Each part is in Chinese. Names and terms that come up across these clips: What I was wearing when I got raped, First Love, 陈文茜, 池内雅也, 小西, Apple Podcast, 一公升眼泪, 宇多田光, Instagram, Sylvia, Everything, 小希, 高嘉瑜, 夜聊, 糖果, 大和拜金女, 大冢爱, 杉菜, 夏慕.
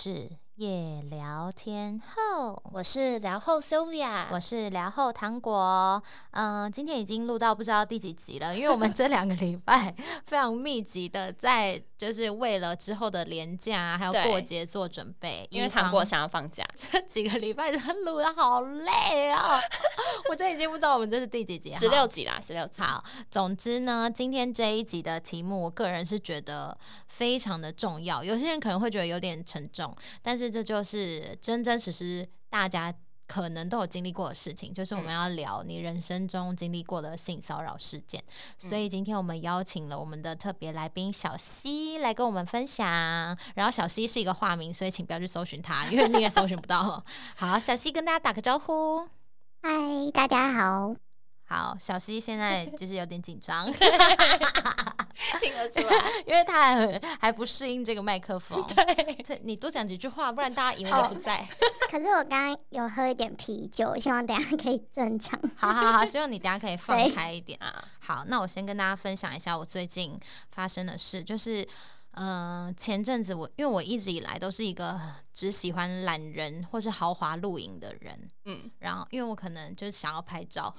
是夜聊天后，我是聊后 Sylvia， 我是聊后糖果。今天已经录到不知道第几集了，因为我们这2个礼拜非常密集的在就是为了之后的连假、还有过节做准备，因为糖果想要放假，这几个礼拜真录得好累哦我真已经不知道我们这是第几集，16集啦，16集。好，总之呢，今天这一集的题目，我个人是觉得非常的重要，有些人可能会觉得有点沉重，但是这就是真真实实大家可能都有经历过的事情，就是我们要聊你人生中经历过的性骚扰事件、所以今天我们邀请了我们的特别来宾小西来跟我们分享，然后小西是一个化名，所以请不要去搜寻他，因为你也搜寻不到好，小西跟大家打个招呼。嗨，大家好。好，小西现在就是有点紧张听得出来因为他 还不适应这个麦克风。对，你多讲几句话，不然大家以为我不在可是我刚刚有喝一点啤酒，希望等一下可以正常好好好，希望你等一下可以放开一点。好，那我先跟大家分享一下我最近发生的事，就是前阵子因为我一直以来都是一个只喜欢懒人或是豪华露营的人，然后因为我可能就是想要拍照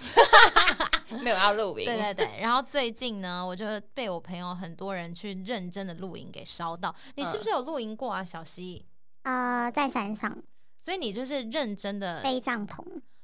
没有要露营，对对对。然后最近呢，我就被我朋友很多人去认真的露营给烧到。你是不是有露营过啊，小西？在山上，所以你就是认真的背帐篷。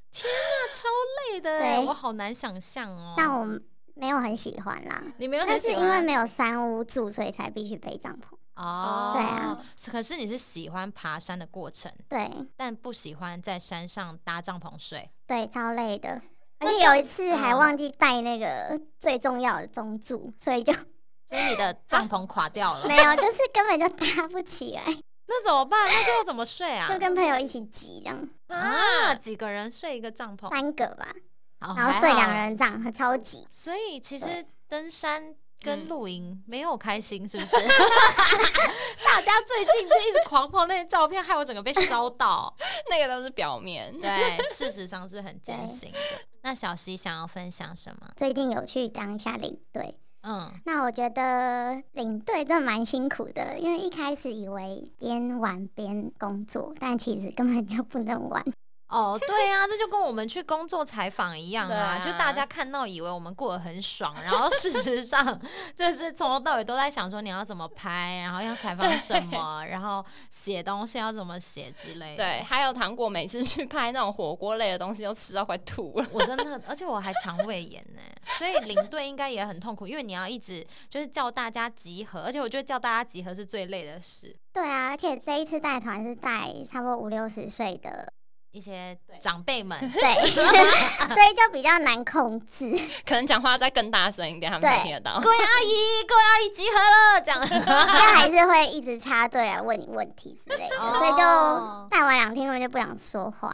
天啊，超累的，我好难想象哦。那我没有很喜欢啦。你没有很喜欢？但是因为没有山屋住，所以才必须背帐篷。哦，对啊。可是你是喜欢爬山的过程，对，但不喜欢在山上搭帐篷睡。对，超累的。而且有一次还忘记带那个最重要的中柱，所以你的帐篷垮掉了。没有，就是根本就搭不起来。那怎么办？那就要怎么睡啊？就跟朋友一起挤这样。啊，几个人睡一个帐篷？3个吧。然后睡2人帐篷，超挤。所以其实登山跟露营没有开心，是不是？大家最近就一直狂po那些照片，害我整个被烧到。那个都是表面，对，事实上是很艰辛的。那小西想要分享什么？最近有去当一下领队，那我觉得领队真的蛮辛苦的，因为一开始以为边玩边工作，但其实根本就不能玩。哦，对啊，这就跟我们去工作采访一样啊，就大家看到以为我们过得很爽，然后事实上就是从头到尾都在想说你要怎么拍，然后要采访什么，然后写东西要怎么写之类的。对，还有糖果每次去拍那种火锅类的东西都吃到快吐了，我真的，而且我还肠胃炎呢，所以领队应该也很痛苦，因为你要一直就是叫大家集合，而且我觉得叫大家集合是最累的事。对啊，而且这一次带团是带差不多50-60岁的一些长辈们，对，所以就比较难控制，可能讲话再更大声一点，他们才听得到。各位阿姨，各位阿姨集合了，这样就还是会一直插队来问你问题之类的，所以就带完2天，我们就不想说话，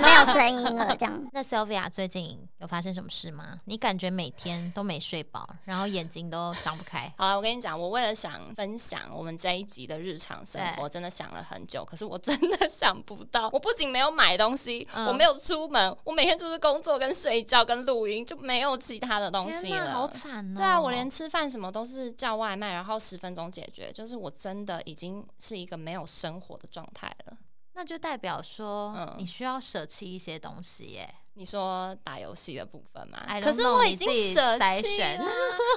没有声音了，这样。那 Sylvia 最近有发生什么事吗？你感觉每天都没睡饱，然后眼睛都张不开。好了，我跟你讲，我为了想分享我们这一集的日常生活，真的想了很久，可是我真的想不到，我不仅没有买东西，我没有出门，我每天就是工作跟睡觉跟录音，就没有其他的东西了。天哪，好惨哦。对啊，我连吃饭什么都是叫外卖，然后10分钟解决，就是我真的已经是一个没有生活的状态了。那就代表说，你需要舍弃一些东西耶。你说打游戏的部分嘛， know, 可是我已经舍弃了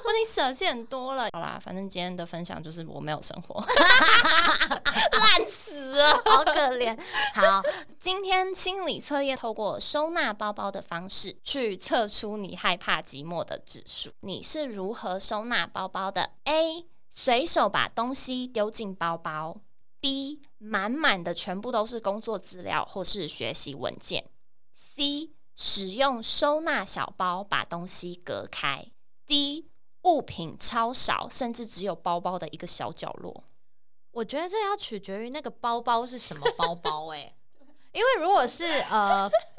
我已经舍弃很多了。好啦，反正今天的分享就是我没有生活烂死了，好可怜好，今天心理测验透过收纳包包的方式去测出你害怕寂寞的指数。你是如何收纳包包的？ A. 随手把东西丢进包包， B. 满满的全部都是工作资料或是学习文件， C.使用收纳小包把东西隔开， D. 物品超少，甚至只有包包的一个小角落。我觉得这要取决于那个包包是什么包包欸因为如果是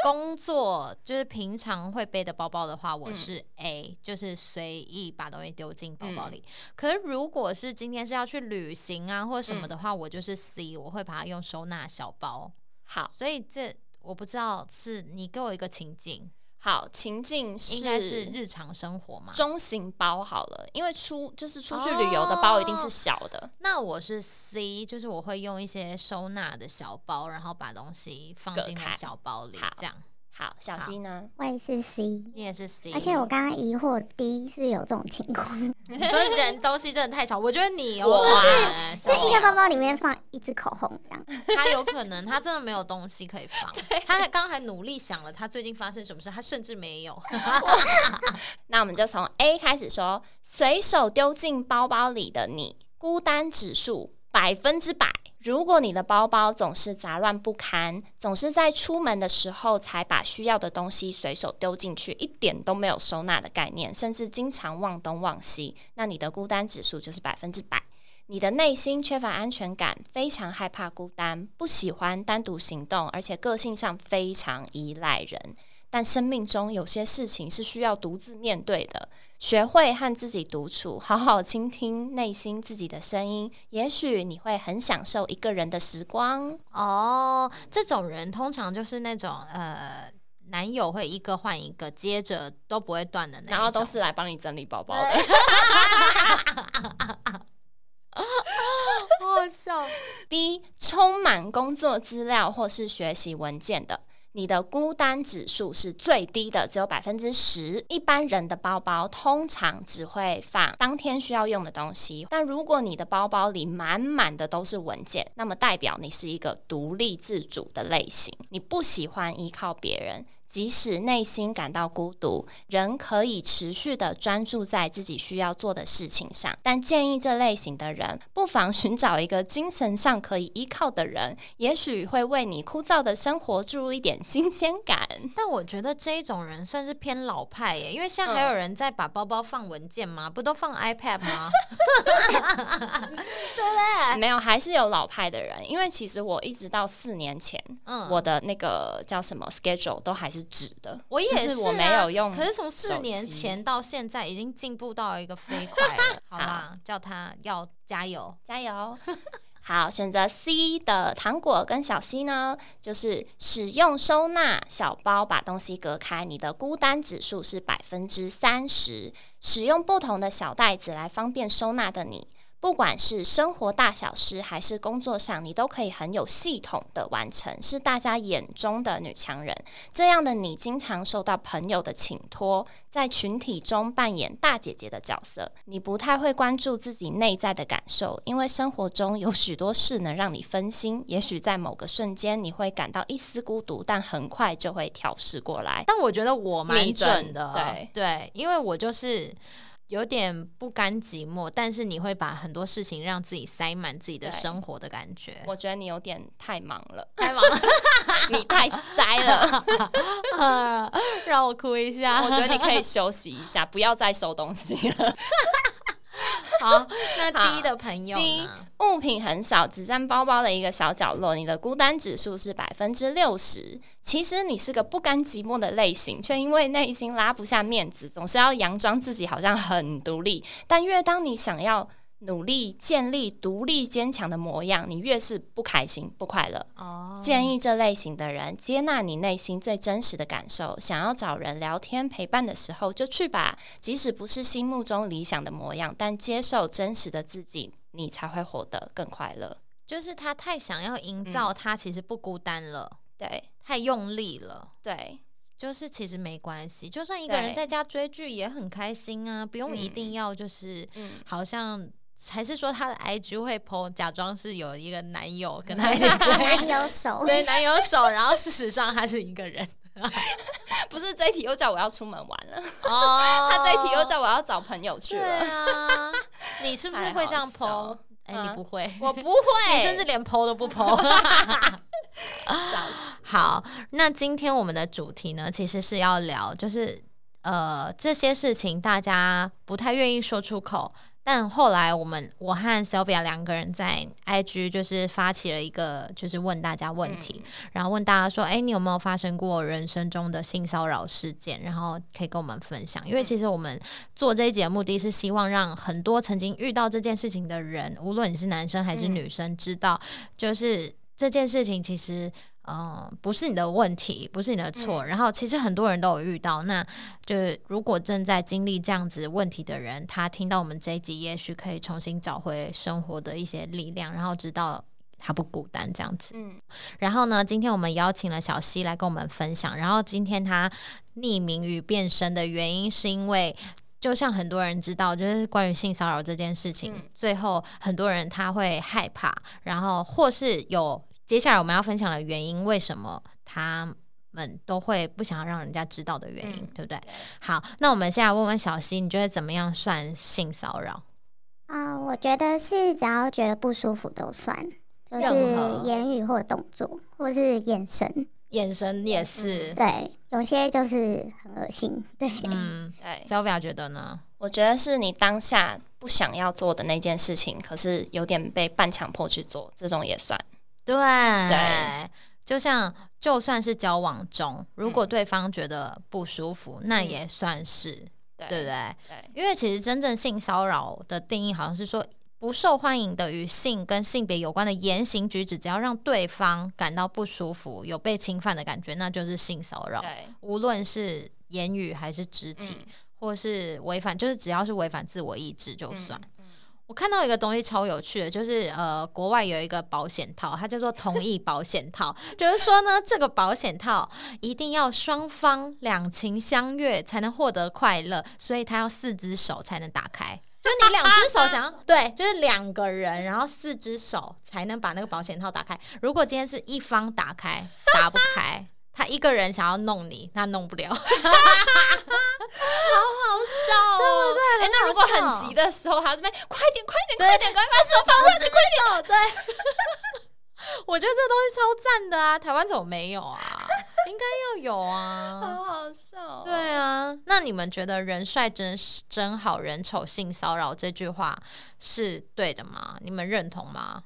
工作就是平常会背的包包的话，我是 A、就是随意把东西丢进包包里。可是如果是今天是要去旅行啊或什么的话，我就是 C， 我会把它用收纳小包。好，所以这我不知道是你给我一个情境。好，情境是应该是日常生活嘛，中型包好了，因为出去旅游的包一定是小的。哦，那我是 C， 就是我会用一些收纳的小包，然后把东西放进我小包里，这样。好，小C呢？我也是 C， 你也是 C， 而且我刚刚疑惑 D 是有这种情况，所以人东西真的太少。我觉得你有就一个包包里面放一支口红这样，他有可能他真的没有东西可以放。他刚刚还努力想了他最近发生什么事，他甚至没有。那我们就从 A 开始说，随手丢进包包里的你，孤单指数100%。如果你的包包总是杂乱不堪，总是在出门的时候才把需要的东西随手丢进去，一点都没有收纳的概念，甚至经常忘东忘西，那你的孤单指数就是100%。你的内心缺乏安全感，非常害怕孤单，不喜欢单独行动，而且个性上非常依赖人。但生命中有些事情是需要独自面对的，学会和自己独处，好好倾听内心自己的声音，也许你会很享受一个人的时光。哦，这种人通常就是那种男友会一个换一个，接着都不会断的那种，然后都是来帮你整理包包的。好笑。B， 充满工作资料或是学习文件的，你的孤单指数是最低的，只有10%。一般人的包包通常只会放当天需要用的东西，但如果你的包包里满满的都是文件，那么代表你是一个独立自主的类型，你不喜欢依靠别人，即使内心感到孤独，仍可以持续的专注在自己需要做的事情上。但建议这类型的人不妨寻找一个精神上可以依靠的人，也许会为你枯燥的生活注入一点新鲜感。但我觉得这一种人算是偏老派耶，因为现在还有人在把包包放文件吗？不都放 iPad 吗？对，没有，还是有老派的人。因为其实我一直到4年前，我的那个叫什么 schedule 都还是纸的，我也是，就是我没有用手机。可是从4年前到现在，已经进步到一个飞快了。好啦，叫他要加油，加油。好，选择 C 的糖果跟小 C 呢，就是使用收纳小包把东西隔开，你的孤单指数是30%。使用不同的小袋子来方便收纳的你，不管是生活大小事还是工作上，你都可以很有系统的完成，是大家眼中的女强人。这样的你经常受到朋友的请托，在群体中扮演大姐姐的角色。你不太会关注自己内在的感受，因为生活中有许多事能让你分心，也许在某个瞬间你会感到一丝孤独，但很快就会调试过来。但我觉得我蛮准的，对，因为我就是有点不甘寂寞，但是你会把很多事情让自己塞满自己的生活的感觉。我觉得你有点太忙了，你太塞了。让我哭一下。我觉得你可以休息一下，不要再收东西了。好，那 D 的朋友呢？ D， 物品很少，只占包包的一个小角落，你的孤单指数是 60%。 其实你是个不甘寂寞的类型，却因为内心拉不下面子，总是要佯装自己好像很独立，但越当你想要努力建立独立坚强的模样，你越是不开心不快乐。建议这类型的人接纳你内心最真实的感受，想要找人聊天陪伴的时候就去吧，即使不是心目中理想的模样，但接受真实的自己，你才会活得更快乐。就是他太想要营造他其实不孤单了，对，太用力了，对，就是其实没关系，就算一个人在家追剧也很开心啊，不用一定要就是好像还是说他的 IG 会 po 假装是有一个男友跟他一起追，男友手，对，男友手，然后事实上他是一个人。不是，这一题又叫我要出门玩了。他这一题又叫我要找朋友去了。对啊，你是不是会这样 po？ 你不会，我不会，你甚至连 po 都不 po。好，那今天我们的主题呢，其实是要聊，就是这些事情大家不太愿意说出口。但后来我和 Sylvia 2个人在 IG 就是发起了一个就是问大家问题，然后问大家说你有没有发生过人生中的性骚扰事件，然后可以跟我们分享。因为其实我们做这一集的目的是希望让很多曾经遇到这件事情的人，无论你是男生还是女生，知道就是这件事情其实不是你的问题，不是你的错，然后其实很多人都有遇到，那就如果正在经历这样子问题的人，他听到我们这一集也许可以重新找回生活的一些力量，然后知道他不孤单这样子。然后呢，今天我们邀请了小希来跟我们分享，然后今天他匿名与变身的原因是因为就像很多人知道，就是关于性骚扰这件事情，最后很多人他会害怕，然后或是有接下来我们要分享的原因，为什么他们都会不想要让人家知道的原因，对不对？好，那我们现在问问小希，你觉得怎么样算性骚扰？我觉得是只要觉得不舒服都算，就是言语或动作，或是眼神。眼神也是，对，有些就是很恶心，对，对。Sylvia 觉得呢？我觉得是你当下不想要做的那件事情，可是有点被半强迫去做，这种也算。对，就像就算是交往中，如果对方觉得不舒服，那也算是，对不对？因为其实真正性骚扰的定义好像是说，不受欢迎的与性跟性别有关的言行举止，只要让对方感到不舒服，有被侵犯的感觉，那就是性骚扰。无论是言语还是肢体，或是违反，就是只要是违反自我意志就算。我看到一个东西超有趣的，就是国外有一个保险套，它叫做同意保险套，就是说呢，这个保险套一定要双方两情相悦才能获得快乐，所以它要四只手才能打开。就是你两只手想要对，就是两个人，然后四只手才能把那个保险套打开。如果今天是一方打开，打不开，他一个人想要弄你，那弄不了。好好笑哦，对不对？那如果很急的时候，他这边快点，赶快把手放上去，快点。对，我觉得这东西超赞的啊！台湾怎么没有啊？应该要有啊，好好笑哦。对啊，那你们觉得人帅真好人丑性骚扰这句话是对的吗？你们认同吗？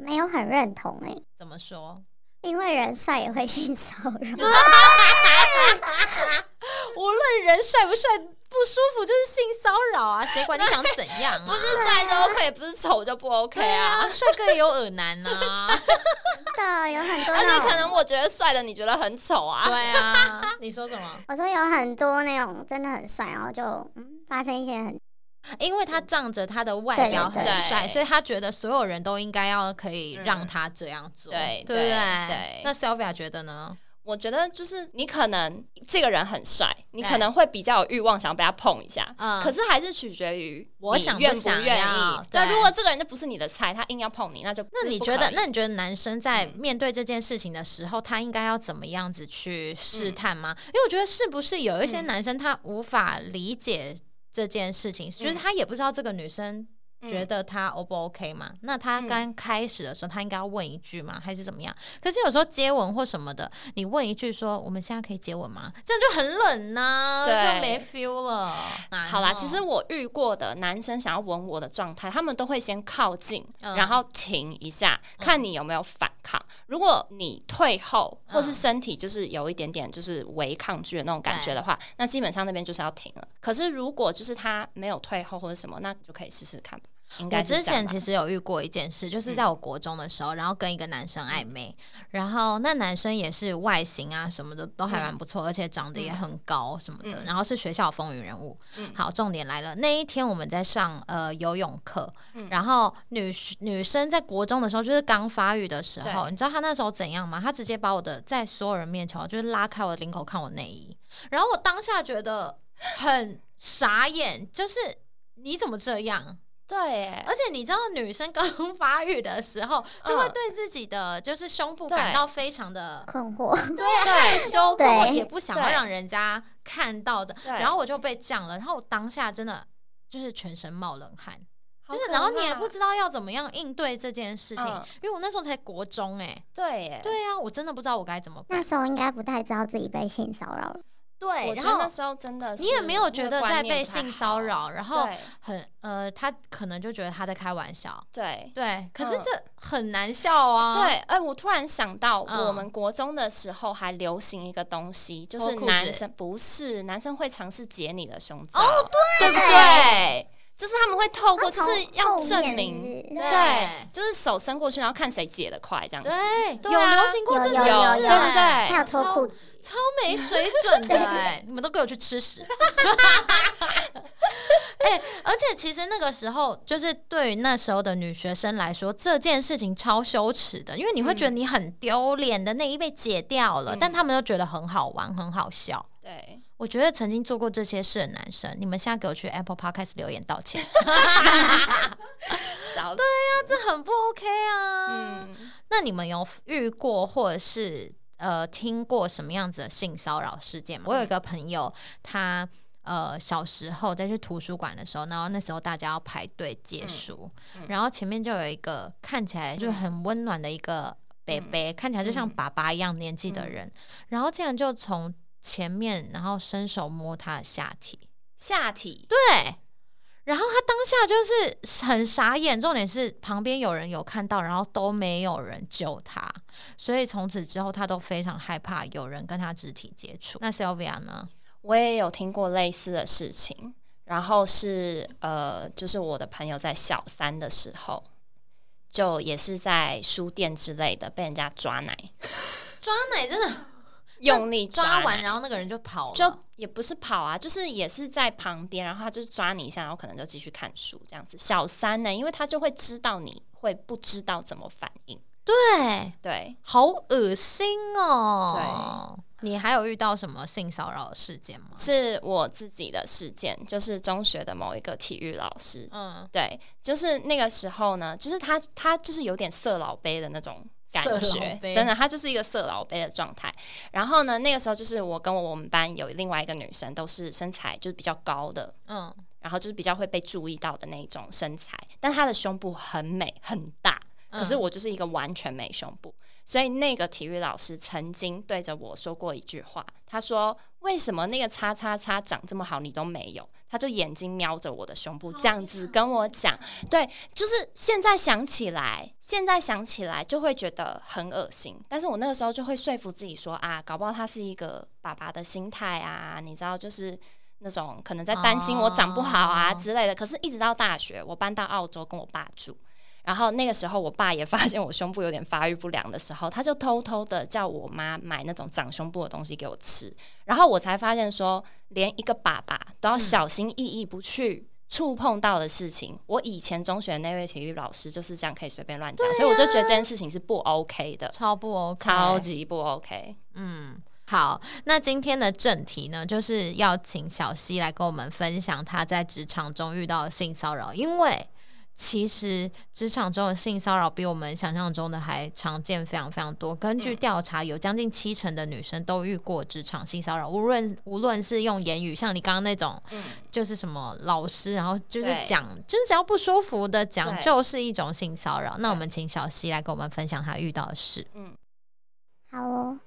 没有很认同诶。怎么说？因为人帅也会性骚扰。无论人帅不帅，不舒服就是性骚扰啊！谁管你想怎样啊？不是帅就 OK， 不是丑就不 OK 啊！帅哥也有耳男啊，真的有很多。而且可能我觉得帅的，你觉得很丑啊？对啊，你说什么？我说有很多那种真的很帅，然后就发生一些很……因为他仗着他的外表很帅，所以他觉得所有人都应该要可以让他这样做，对不对？那 Sylvia 觉得呢？我觉得就是你可能这个人很帅，你可能会比较有欲望想要被他碰一下，可是还是取决于你愿不愿意。对，如果这个人就不是你的菜，他硬要碰你，那就那你觉得，男生在面对这件事情的时候，他应该要怎么样子去试探吗？因为我觉得是不是有一些男生他无法理解这件事情，就是他也不知道这个女生觉得他 O 不 OK 嘛？那他刚开始的时候，他应该要问一句吗？还是怎么样？可是有时候接吻或什么的，你问一句说"我们现在可以接吻吗"，这样就很冷啊，就没 feel 了。好啦，其实我遇过的男生想要吻我的状态，他们都会先靠近，然后停一下，看你有没有反抗。如果你退后，或是身体就是有一点点就是微抗拒的那种感觉的话，那基本上那边就是要停了。可是如果就是他没有退后或者什么，那就可以试试看吧。我之前其实有遇过一件事，就是在我国中的时候，然后跟一个男生暧昧，然后那男生也是外形啊什么的都还蛮不错，而且长得也很高什么的，然后是学校风云人物。好，重点来了，那一天我们在上游泳课，然后女生在国中的时候就是刚发育的时候，你知道她那时候怎样吗？她直接把我的在所有人面前就是拉开我的领口看我内衣，然后我当下觉得很傻眼，就是你怎么这样？对，而且你知道女生刚发育的时候，就会对自己的就是胸部感到非常的困惑，对，害羞，困惑，也不想要让人家看到的。然后我就被这样了，然后我当下真的就是全身冒冷汗，就是然后你也不知道要怎么样应对这件事情，因为我那时候才国中对啊，我真的不知道我该怎么办。那时候应该不太知道自己被性骚扰了，对，然后那时候真的是你也没有觉得在被性骚扰，然后很他可能就觉得他在开玩笑，对，可是这很难笑啊。对，我突然想到，我们国中的时候还流行一个东西，就是男生会尝试解你的胸罩，对不对？就是他们会透过就是要证明，对，就是手伸过去然后看谁解得快这样子，对，有流行过这种事，对不对？还有脱裤子，超没水准的哎！你们都给我去吃屎！欸，而且其实那个时候就是对于那时候的女学生来说，这件事情超羞耻的，因为你会觉得你很丢脸的内衣被解掉了，但他们都觉得很好玩很好笑。对，我觉得曾经做过这些事的男生，你们现在给我去 Apple Podcast 留言道歉。对啊，这很不 OK 啊。那你们有遇过或者是听过什么样子的性骚扰事件吗？我有一个朋友，他小时候在去图书馆的时候，然后那时候大家要排队借书，然后前面就有一个看起来就很温暖的一个伯伯，看起来就像爸爸一样年纪的人，然后竟然就从前面然后伸手摸他的下体，对，然后他当下就是很傻眼，重点是旁边有人有看到，然后都没有人救他，所以从此之后他都非常害怕有人跟他肢体接触。那 Sylvia 呢？我也有听过类似的事情，然后是就是我的朋友在小三的时候，就也是在书店之类的被人家抓奶，真的用力抓完，然后那个人就跑了，就也不是跑啊，就是也是在旁边，然后他就抓你一下，然后可能就继续看书这样子。小三呢，因为他就会知道你会不知道怎么反应，对，好恶心哦。对，你还有遇到什么性骚扰事件吗？是我自己的事件，就是中学的某一个体育老师，对，就是那个时候呢，就是他就是有点色老杯的那种。感觉真的，他就是一个色老杯的状态。然后呢，那个时候就是我跟我们班有另外一个女生，都是身材就是比较高的，然后就是比较会被注意到的那种身材，但她的胸部很美很大，可是我就是一个完全没胸部，所以那个体育老师曾经对着我说过一句话，他说：“为什么那个叉叉叉长这么好，你都没有？”他就眼睛瞄着我的胸部，这样子跟我讲。对，就是现在想起来就会觉得很恶心，但是我那个时候就会说服自己说啊，搞不好他是一个爸爸的心态啊，你知道，就是那种可能在担心我长不好啊之类的。可是，一直到大学，我搬到澳洲跟我爸住。然后那个时候我爸也发现我胸部有点发育不良的时候，他就偷偷的叫我妈买那种长胸部的东西给我吃，然后我才发现说连一个爸爸都要小心翼翼不去触碰到的事情，我以前中学那位体育老师就是这样可以随便乱讲，所以我就觉得这件事情是不 OK 的，超不 OK， 超级不 OK。好，那今天的正题呢，就是要请小希来跟我们分享她在职场中遇到的性骚扰，因为其实职场中的性骚扰比我们想象中的还常见非常非常多。根据调查，有将近70%的女生都遇过职场性骚扰，无论是用言语，像你刚刚那种，就是什么老师，然后就是讲，就是只要不舒服的讲，就是一种性骚扰。那我们请小希来跟我们分享她遇到的事。好哦，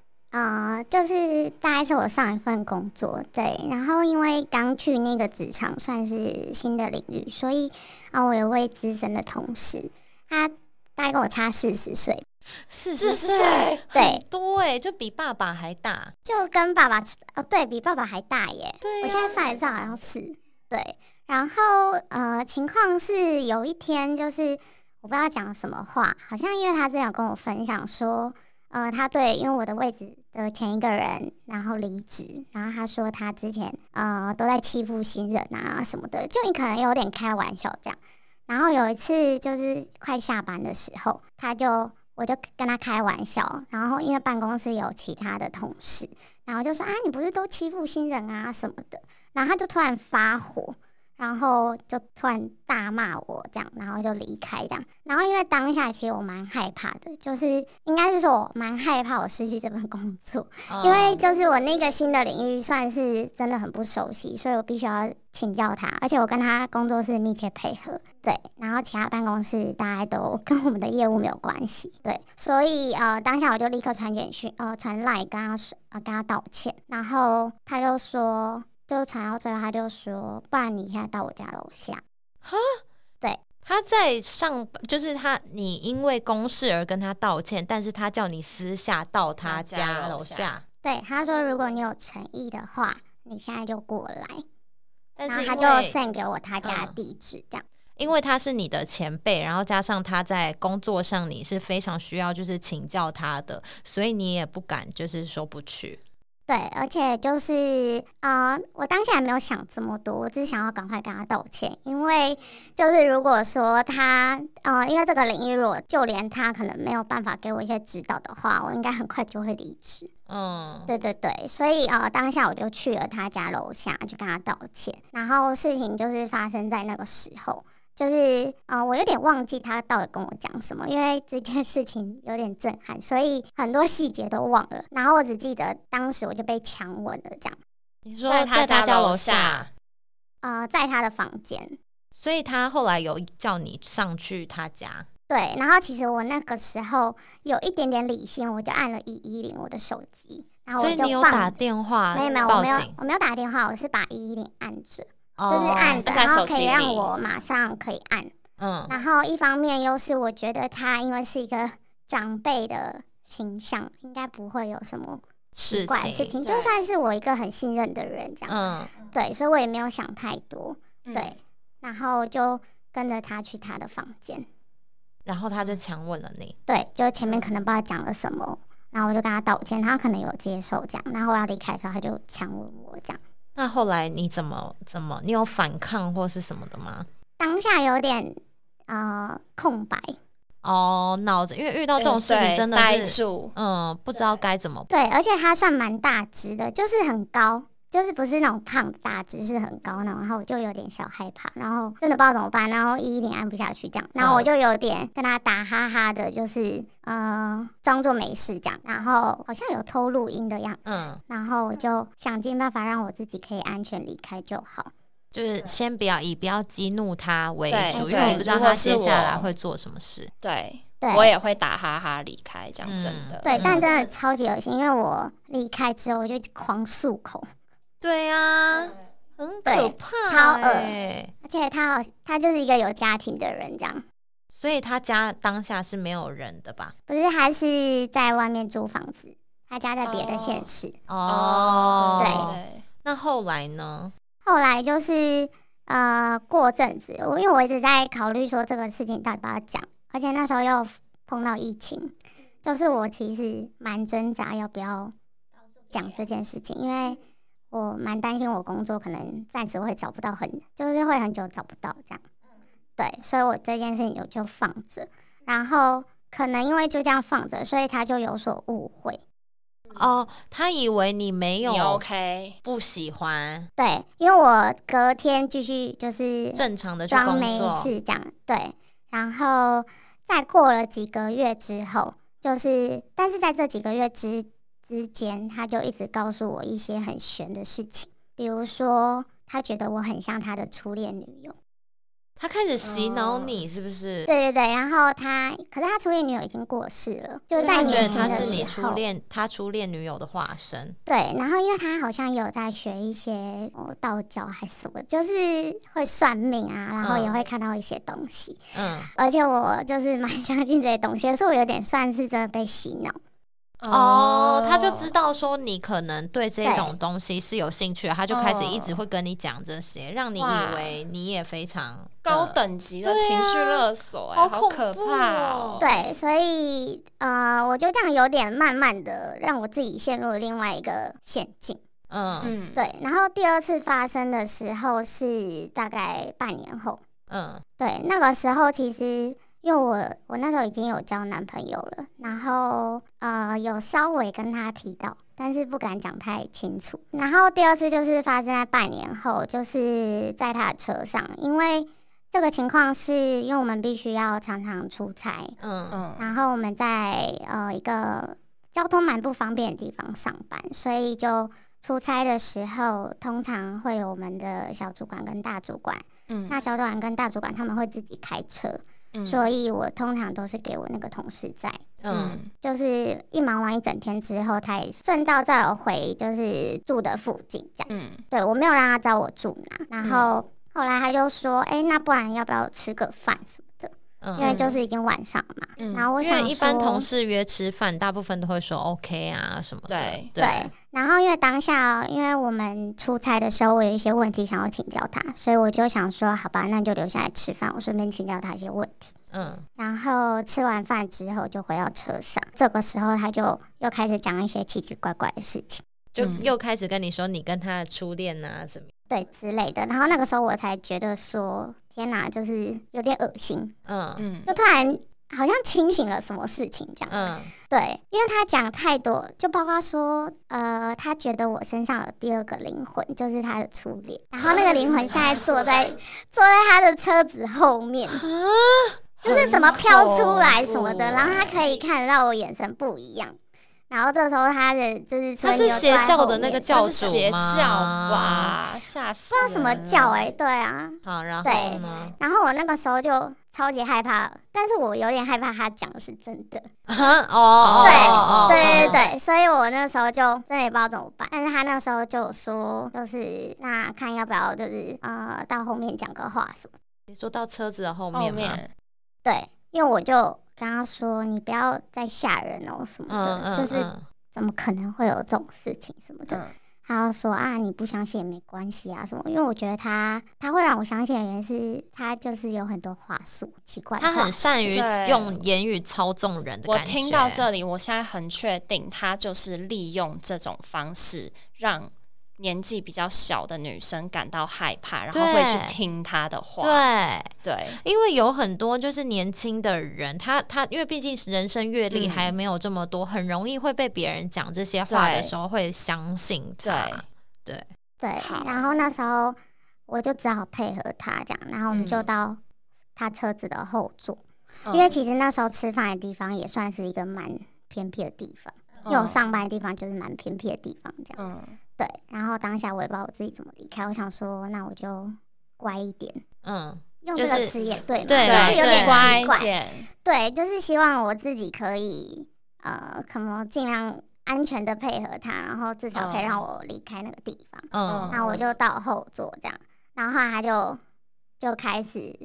就是大概是我上一份工作，对，然后因为刚去那个职场算是新的领域，所以我有位资深的同事，他大概跟我差40岁，40岁，对，多哎，就比爸爸还大，就跟爸爸对比爸爸还大耶，对，我现在算一算好像是对，然后情况是有一天就是我不知道讲什么话，好像因为他之前有跟我分享说。他对，因为我的位置的前一个人，然后离职，然后他说他之前都在欺负新人啊什么的，就你可能有点开玩笑这样。然后有一次就是快下班的时候，我就跟他开玩笑，然后因为办公室有其他的同事，然后就说啊你不是都欺负新人啊什么的，然后他就突然发火。然后就突然大骂我这样，然后就离开这样。然后因为当下其实我蛮害怕的，就是应该是说我蛮害怕我失去这份工作，因为就是我那个新的领域算是真的很不熟悉，所以我必须要请教他，而且我跟他工作室密切配合，对。然后其他办公室大概都跟我们的业务没有关系，对。所以当下我就立刻传简讯，传 LINE 跟他道歉，然后他就说。就传到最后，他就说：“不然你现在到我家楼下。”哈，对，他在上，就是你因为公事而跟他道歉，但是他叫你私下到他家楼下。对，他说：“如果你有诚意的话，你现在就过来。”但是他就 send 给我他家的地址这样。因为他是你的前辈，然后加上他在工作上你是非常需要就是请教他的，所以你也不敢就是说不去。对，而且就是我当下也没有想这么多，我只想要赶快跟他道歉。因为就是如果说他因为这个领域如果就连他可能没有办法给我一些指导的话，我应该很快就会离职。嗯，对对对，所以当下我就去了他家楼下去跟他道歉。然后事情就是发生在那个时候，就是我有点忘记他到底跟我讲什么，因为这件事情有点震撼，所以很多细节都忘了。然后我只记得当时我就被强吻了，这样。你说在他家楼下？在他的房间。所以他后来有叫你上去他家？对，然后其实我那个时候有一点点理性，我就按了110我的手机，然后我就放。所以你有打电话？没有，我没有打电话，我是把110按着。就是按着，然后可以让我马上可以按。嗯，然后一方面又是我觉得他因为是一个长辈的形象，应该不会有什么奇怪的事情，就算是我一个很信任的人这样。嗯，对，所以我也没有想太多。对，然后就跟着他去他的房间，然后他就强吻了你。对，就前面可能不知道讲了什么，然后我就跟他道歉，他可能有接受这样。然后我要离开的时候，他就强吻我这样。那后来你怎么你有反抗或是什么的吗？当下有点空白脑子，因为遇到这种事情真的是呆住，不知道该怎么办。对，而且他算蛮大只的，就是很高，就是不是那种胖大只，是很高那种。然后我就有点小害怕，然后真的不知道怎么办，然后110按不下去这样。然后我就有点跟他打哈哈的，就是装作没事这样。然后好像有偷录音的样子。然后我就想尽办法让我自己可以安全离开就好，就是先不要以不要激怒他为主，因为你不知道他接下来会做什么事。对，我也会打哈哈离开这样。真的对，但真的超级恶心，因为我离开之后我就狂漱口。对啊，很可怕，超恶。而且他就是一个有家庭的人这样。所以他家当下是没有人的吧？不是，他是在外面租房子，他家在别的县市。对。那后来呢？后来就是过阵子，因为我一直在考虑说这个事情到底要不要讲，而且那时候又碰到疫情，就是我其实蛮挣扎要不要讲这件事情，因为我蛮担心我工作可能暂时会找不到就是会很久找不到这样。对，所以我这件事情我就放着，然后可能因为就这样放着，所以他就有所误会。他以为你 OK 不喜欢。对，因为我隔天继续就是正常的去工作，装没事这样。对，然后再过了几个月之后，就是但是在这几个月之间他就一直告诉我一些很玄的事情，比如说他觉得我很像他的初恋女友。他开始洗脑你是不是？对对对，然后可是他初恋女友已经过世了，就在年轻的时候。他觉得他是你初恋女友的化身。对，然后因为他好像也有在学一些道教还是什么，就是会算命啊，然后也会看到一些东西。而且我就是蛮相信这些东西，所以我有点算是真的被洗脑。他就知道说你可能对这种东西是有兴趣的，他就开始一直会跟你讲这些，让你以为你也非常高等级的情绪勒索。好可怕对，所以我就这样有点慢慢的让我自己陷入另外一个陷阱。对，然后第二次发生的时候是大概半年后。对，那个时候其实因为我那时候已经有交男朋友了，然后有稍微跟他提到，但是不敢讲太清楚。然后第二次就是发生在半年后，就是在他的车上。因为这个情况是因为我们必须要常常出差，然后我们在一个交通蛮不方便的地方上班，所以就出差的时候通常会有我们的小主管跟大主管。那小主管跟大主管他们会自己开车，所以我通常都是给我那个同事在。就是一忙完一整天之后，他也顺道载我回就是住的附近这样。对，我没有让他知道我住哪。然后后来他就说那不然要不要吃个饭什么的。因为就是已经晚上嘛、然后我想因为一般同事约吃饭大部分都会说 OK 啊什么的 对，然后因为当下因为我们出差的时候我有一些问题想要请教他，所以我就想说好吧那就留下来吃饭，我顺便请教他一些问题。然后吃完饭之后就回到车上，这个时候他就又开始讲一些奇奇怪怪的事情，就又开始跟你说你跟他的初恋啊怎么样对之类的，然后那个时候我才觉得说天哪，就是有点恶心，就突然好像清醒了什么事情这样，对，因为他讲太多，就包括说他觉得我身上有第二个灵魂，就是他的初恋，然后那个灵魂现在坐在他的车子后面，就是什么飘出来什么的，然后他可以看得到我眼神不一样。然后这时候他的就是他是邪教的那个教主吗？是邪教吧，吓死人了！不知道什么教对啊。好，然后呢？然后我那个时候就超级害怕，但是我有点害怕他讲的是真的。对，所以我那时候就真的也不知道怎么办。但是他那时候就说，就是那看要不要就是到后面讲个话什么。你说到车子的后面吗？对，因为我就。跟他说你不要再吓人什么的，就是怎么可能会有这种事情什么的，他就说啊你不相信也没关系啊什么，因为我觉得他会让我相信的原因是他就是有很多话术，奇怪的话术，他很善于用言语操纵人的感觉。我听到这里我现在很确定他就是利用这种方式让年纪比较小的女生感到害怕，然后会去听她的话。对，因为有很多就是年轻的人，他因为毕竟人生阅历还没有这么多，很容易会被别人讲这些话的时候会相信他。对，然后那时候我就只好配合他这样，然后我们就到他车子的后座，因为其实那时候吃饭的地方也算是一个蛮偏僻的地方，因为我上班的地方就是蛮偏僻的地方这样。对，然后当下我也不知道我自己怎么离开，我想说那我就乖一点，用这个词也对嘛，就是有点奇怪，对，就是希望我自己可以可能尽量安全的配合他，然后至少可以让我离开那个地方，那我就到后座这样，然后他就开始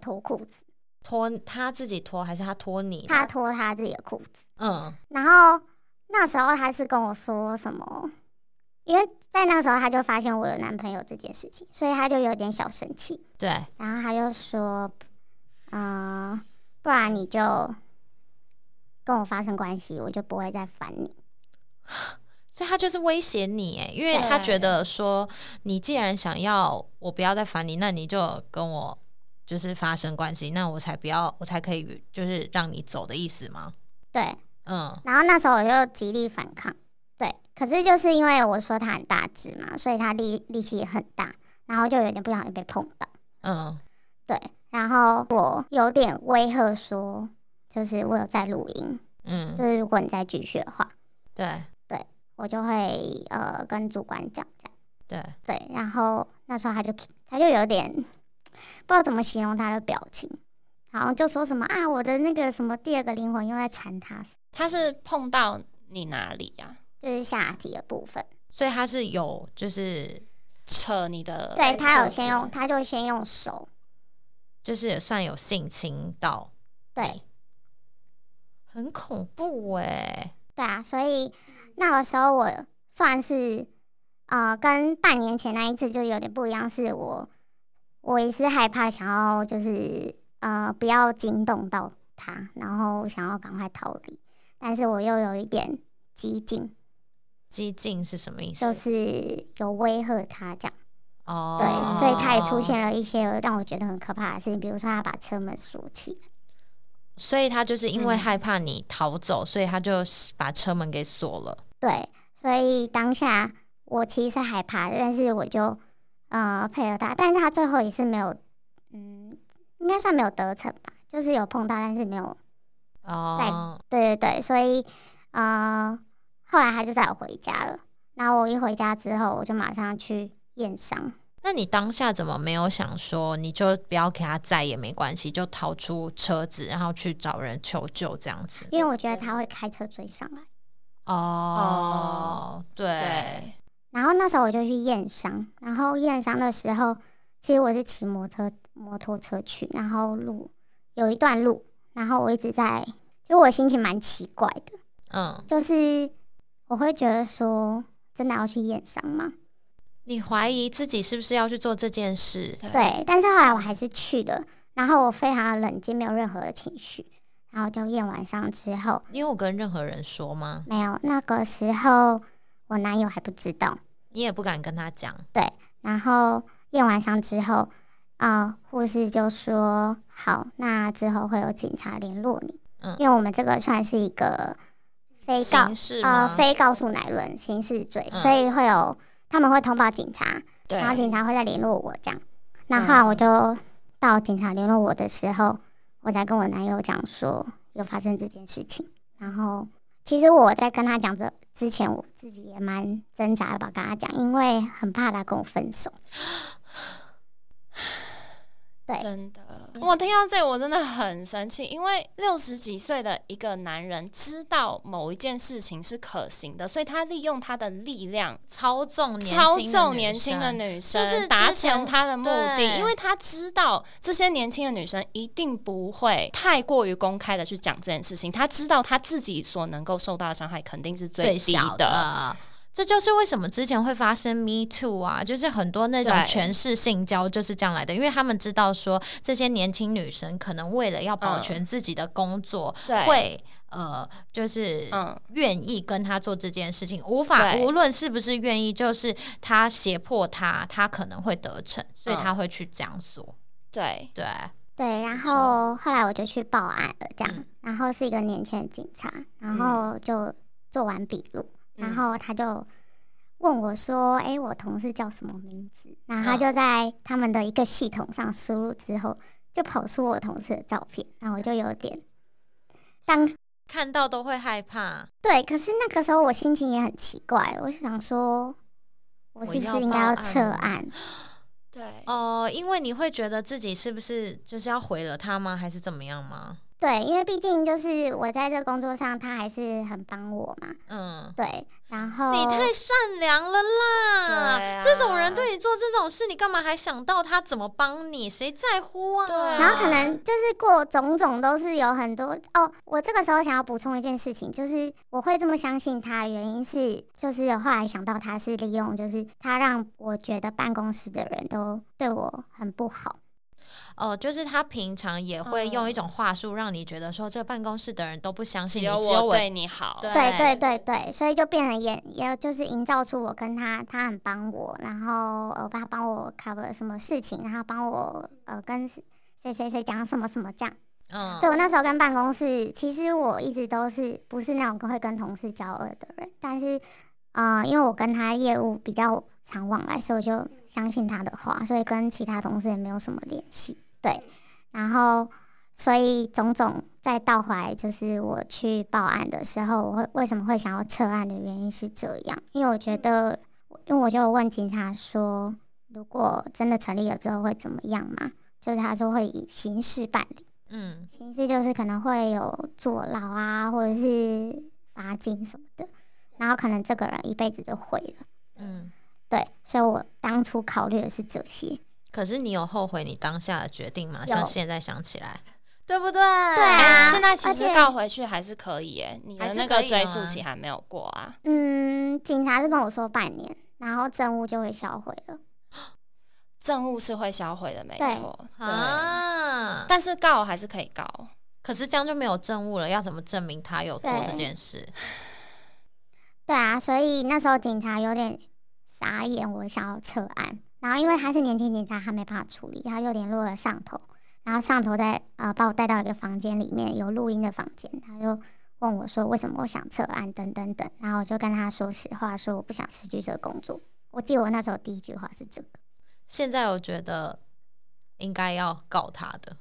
脱裤子，脱他自己脱还是他脱你？他脱他自己的裤子，然后那时候他是跟我说什么？因为在那时候他就发现我有男朋友这件事情，所以他就有点小生气。对，然后他就说，不然你就跟我发生关系，我就不会再烦你。所以他就是威胁你因为他觉得说，你既然想要我不要再烦你，那你就跟我就是发生关系，那我才可以就是让你走的意思吗？对，然后那时候我就极力反抗。可是就是因为我说他很大只嘛，所以他力气也很大，然后就有点不小心被碰到。对，然后我有点威吓说，就是我有在录音，就是如果你再继续的话，对，我就会跟主管讲这样。对，然后那时候他就有点不知道怎么形容他的表情。然后就说什么啊，我的那个什么第二个灵魂又在缠他。他是碰到你哪里啊？就是下体的部分，所以他是有就是扯你的，对，他就先用手，就是也算有性侵到，对，很恐怖对啊，所以那个时候我算是跟半年前那一次就有点不一样，是我也是害怕想要就是不要惊动到他，然后想要赶快逃离，但是我又有一点激进是什么意思？就是有威吓他这样。对，所以他也出现了一些让我觉得很可怕的事情，比如说他把车门锁起来。所以他就是因为害怕你逃走，所以他就把车门给锁了。对，所以当下我其实是害怕的，但是我就配合他，但是他最后也是没有，应该算没有得逞吧，就是有碰到，但是没有。对，所以后来他就载我回家了，然后我一回家之后我就马上去验伤。那你当下怎么没有想说你就不要给他载也没关系，就逃出车子然后去找人求救这样子？因为我觉得他会开车追上来。对，然后那时候我就去验伤，然后验伤的时候其实我是骑摩托车去，然后路有一段路，然后我一直在，其实我心情蛮奇怪的，就是我会觉得说，真的要去验伤吗？你怀疑自己是不是要去做这件事？对，但是后来我还是去了，然后我非常冷静，没有任何的情绪，然后就验完伤之后，你有跟任何人说吗？没有，那个时候我男友还不知道，你也不敢跟他讲。对，然后验完伤之后，护士就说好，那之后会有警察联络你，因为我们这个算是一个非告诉乃论刑事罪，所以会有他们会通报警察，然后警察会再联络我这样。那后来我就到警察联络我的时候，我才跟我男友讲说有发生这件事情。然后其实我在跟他讲这之前，我自己也蛮挣扎的吧，跟他讲，因为很怕他跟我分手。对，真的，我听到这个我真的很生气，因为60几岁的一个男人知道某一件事情是可行的，所以他利用他的力量操纵年轻的女生，就是达成他的目的，因为他知道这些年轻的女生一定不会太过于公开的去讲这件事情，他知道他自己所能够受到的伤害肯定是最低的。这就是为什么之前会发生 Me Too 啊，就是很多那种权势性交就是这样来的，因为他们知道说这些年轻女生可能为了要保全自己的工作，会就是愿意跟他做这件事情，无论是不是愿意，就是他胁迫他，他可能会得逞，所以他会去这样做。对，然后后来我就去报案了，这样，然后是一个年轻的警察，然后就做完笔录。然后他就问我说：“哎，我同事叫什么名字？”然后他就在他们的一个系统上输入之后，就跑出我同事的照片。然后我就有点看到都会害怕。对，可是那个时候我心情也很奇怪，我想说，我是不是应该要撤案？对，因为你会觉得自己是不是就是要毁了他吗？还是怎么样吗？对，因为毕竟就是我在这工作上，他还是很帮我嘛。对，然后你太善良了啦！对啊，这种人对你做这种事，你干嘛还想到他怎么帮你？谁在乎啊？对啊，然后可能就是过种种都是有很多我这个时候想要补充一件事情，就是我会这么相信他，原因是就是后来想到他是利用，就是他让我觉得办公室的人都对我很不好。就是他平常也会用一种话术让你觉得说这办公室的人都不相信你，只有我对你好。对，所以就变成也就是营造出我跟他很帮我，然后他帮我 cover 什么事情，然后帮我跟谁讲什么什么这样。所以我那时候跟办公室，其实我一直都是不是那种会跟同事交恶的人，但是因为我跟他业务比较常往来，所以我就相信他的话，所以跟其他同事也没有什么联系。对，然后所以种种再倒回来，就是我去报案的时候，我为什么会想要撤案的原因是这样，因为我觉得，因为我就问警察说，如果真的成立了之后会怎么样嘛？就是他说会以刑事办理，刑事就是可能会有坐牢啊，或者是罚金什么的，然后可能这个人一辈子就毁了，对，所以我当初考虑的是这些。可是你有后悔你当下的决定吗？像现在想起来，对不对？对啊，现在其实告回去还是可以耶，你的那个追诉期还没有过啊。警察是跟我说半年，然后证物就会销毁了。证物是会销毁的，没错。对，但是告还是可以告。可是这样就没有证物了，要怎么证明他有做这件事？对啊，所以那时候警察有点傻眼，我想要撤案。然后因为他是年轻警察，他没办法处理，他就联络了上头，然后上头在把我带到一个房间里面，有录音的房间，他就问我说为什么我想撤案等等，然后我就跟他说实话，说我不想失去这个工作。我记得我那时候第一句话是这个。现在我觉得应该要告他的，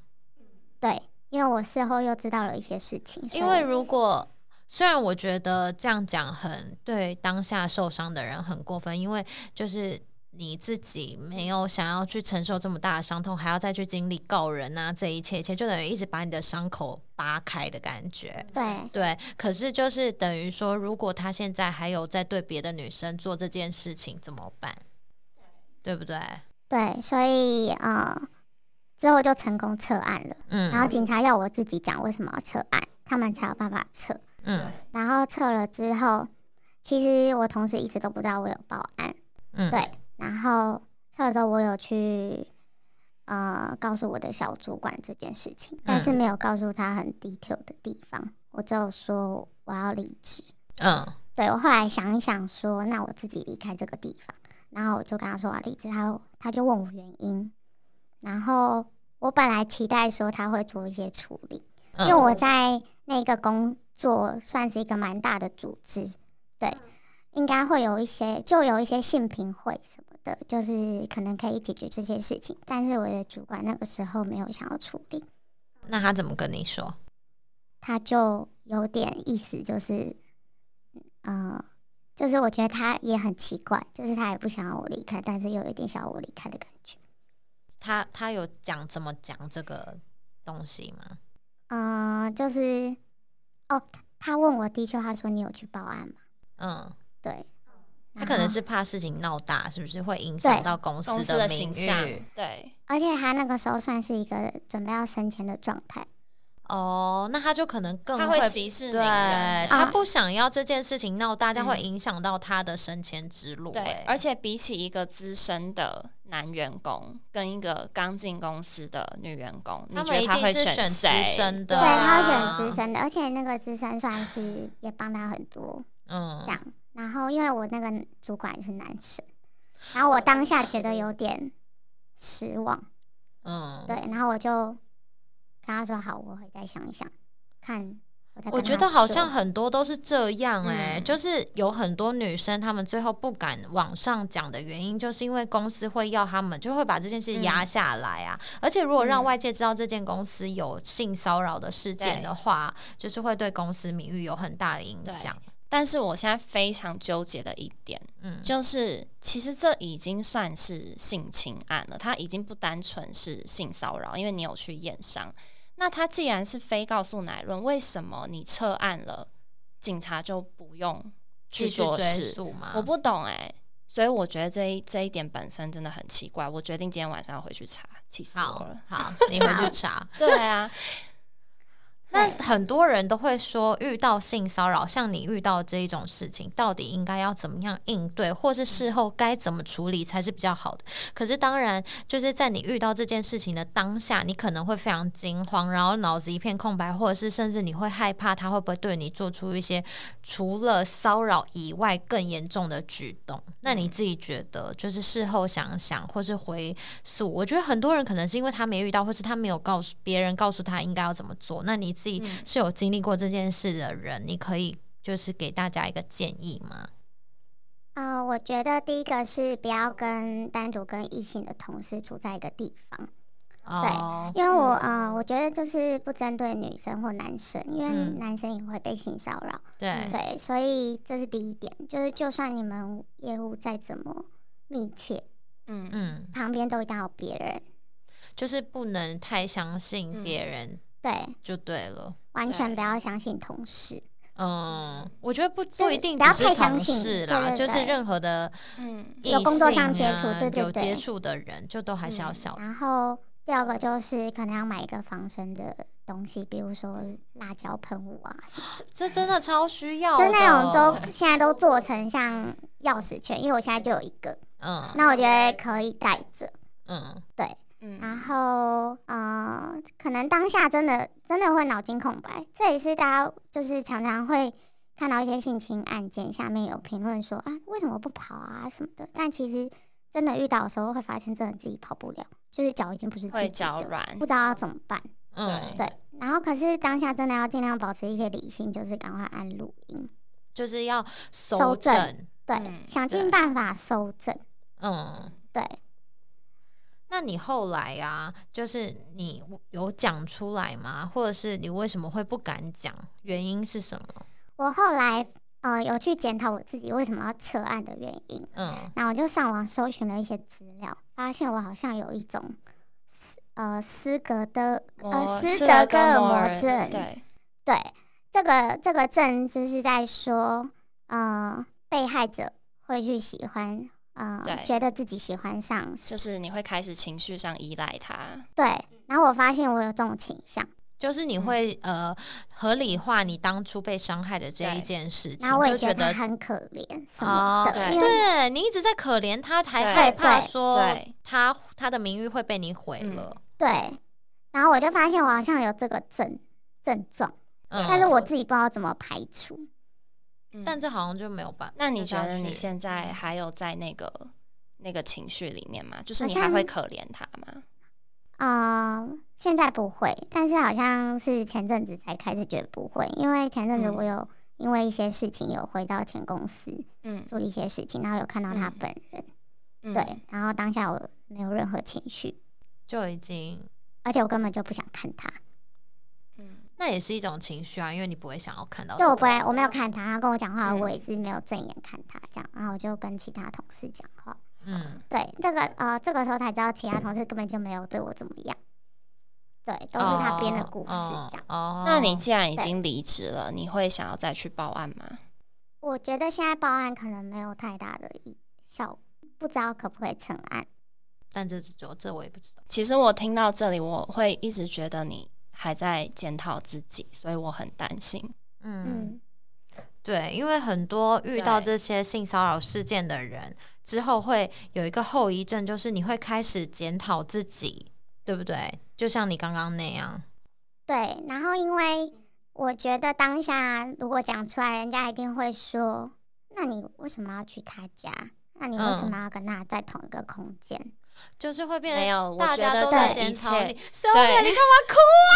对，因为我事后又知道了一些事情，因为如果虽然我觉得这样讲很对当下受伤的人很过分，因为就是你自己没有想要去承受这么大的伤痛，还要再去经历告人啊，这一切就等于一直把你的伤口扒开的感觉。对，可是就是等于说，如果他现在还有在对别的女生做这件事情怎么办？对不对？对，所以之后就成功撤案了。嗯，然后警察要我自己讲为什么要撤案，他们才有办法撤。嗯，然后撤了之后，其实我同事一直都不知道我有报案。嗯，对，然后撤了之后，我有去告诉我的小主管这件事情，但是没有告诉他很 detail 的地方，我只有说我要离职。嗯，对，我后来想一想说，那我自己离开这个地方，然后我就跟他说我要离职，他就问我原因，然后我本来期待说他会做一些处理，因为我在那个工作算是一个蛮大的组织，对，应该会有一些，就有一些性平会什么。就是可能可以解决这些事情，但是我的主管那个时候没有想要处理。那他怎么跟你说？他就有点意思，就是就是我觉得他也很奇怪，就是他也不想要我离开，但是又有一点想要我离开的感觉。他有讲怎么讲这个东西吗？就是他问我的确，他说你有去报案吗？嗯，对。他可能是怕事情闹大，是不是会影响到公司的名誉？对，而且他那个时候算是一个准备要升迁的状态。哦，那他就可能更会息事宁人，他不想要这件事情闹大，这样会影响到他的升迁之路。对，而且比起一个资深的男员工跟一个刚进公司的女员工，你觉得他会选资深的？对，他会选资深的，而且那个资深算是也帮他很多。嗯，这样。然后因为我那个主管是男生，然后我当下觉得有点失望。嗯，对，然后我就跟他说好，我会再想一想看我觉得好像很多都是这样就是有很多女生她们最后不敢往上讲的原因，就是因为公司会要她们，就会把这件事压下来啊。而且如果让外界知道这间公司有性骚扰的事件的话，就是会对公司名誉有很大的影响。但是我现在非常纠结的一点，就是其实这已经算是性侵案了，它已经不单纯是性骚扰，因为你有去验伤。那它既然是非告诉乃论，为什么你撤案了，警察就不用去做事？我不懂所以我觉得这一点本身真的很奇怪。我决定今天晚上要回去查，气死我了！好，你回去查。对啊。那很多人都会说，遇到性骚扰，像你遇到这一种事情，到底应该要怎么样应对，或是事后该怎么处理才是比较好的。可是当然，就是在你遇到这件事情的当下，你可能会非常惊慌，然后脑子一片空白，或者是甚至你会害怕他会不会对你做出一些除了骚扰以外更严重的举动。那你自己觉得，就是事后想想，或是回溯，我觉得很多人可能是因为他没遇到，或是他没有告诉别人，告诉他应该要怎么做。那你自己是有经历过这件事的人，你可以就是给大家一个建议吗？我觉得第一个是不要跟单独跟异性的同事处在一个地方。对，因为我觉得就是不针对女生或男生，因为男生也会被性骚扰。对，所以这是第一点，就是就算你们业务再怎么密切，旁边都一定要有别人，就是不能太相信别人。对，就对了，完全不要相信同事。我觉得不一定只是同事啦，就是任何的异性有工作上接触，对，有接触的人就都还是要小心。然后第二个就是可能要买一个防身的东西，比如说辣椒喷雾啊什么的，这真的超需要的。就那种都现在都做成像钥匙圈，因为我现在就有一个，那我觉得可以带着。对。然后可能当下真的会脑筋空白，这也是大家就是常常会看到一些性侵案件下面有评论说啊为什么不跑啊什么的，但其实真的遇到的时候会发现真的自己跑不了，就是脚已经不是自己的，会脚软，不知道要怎么办。对。然后可是当下真的要尽量保持一些理性，就是赶快按录音，就是要搜证，对，想尽办法搜证。对。那你后来啊，就是你有讲出来吗？或者是你为什么会不敢讲？原因是什么？我后来有去检讨我自己为什么要撤案的原因。那我就上网搜寻了一些资料，发现我好像有一种斯德哥尔摩症。对，这个症就是在说被害者会去喜欢觉得自己喜欢上，就是你会开始情绪上依赖它。对，然后我发现我有这种倾向，就是你会、合理化你当初被伤害的这一件事情，然后我也觉得他很可怜什么的、哦、对，你一直在可怜他，还害怕说 他的名誉会被你毁了、嗯、对，然后我就发现我好像有这个症状、嗯、但是我自己不知道怎么排除、嗯、但这好像就没有办法。那你觉得你现在还有在那个情绪里面吗？就是你还会可怜他吗？现在不会，但是好像是前阵子才开始觉得不会，因为前阵子我有因为一些事情有回到前公司，嗯，做了一些事情，然后有看到他本人，嗯、对，然后当下我没有任何情绪，就已经，而且我根本就不想看他，嗯，那也是一种情绪啊，因为你不会想要看到，就我不会，我没有看他，他跟我讲话，我也是没有正眼看他这样，然后我就跟其他同事讲话。嗯，对，这个时候才知道其他同事根本就没有对我怎么样，对，都是他编的故事这样。那你既然已经离职了，你会想要再去报案吗？我觉得现在报案可能没有太大的效果，不知道可不可以成案。但这我也不知道。其实我听到这里，我会一直觉得你还在检讨自己，所以我很担心。嗯。对，因为很多遇到这些性骚扰事件的人之后会有一个后遗症，就是你会开始检讨自己，对不对？就像你刚刚那样。对，然后因为我觉得当下如果讲出来，人家一定会说，那你为什么要去他家？那你为什么要跟他在同一个空间？就是会变成大家都在检讨你， Sylvia 你干嘛哭啊？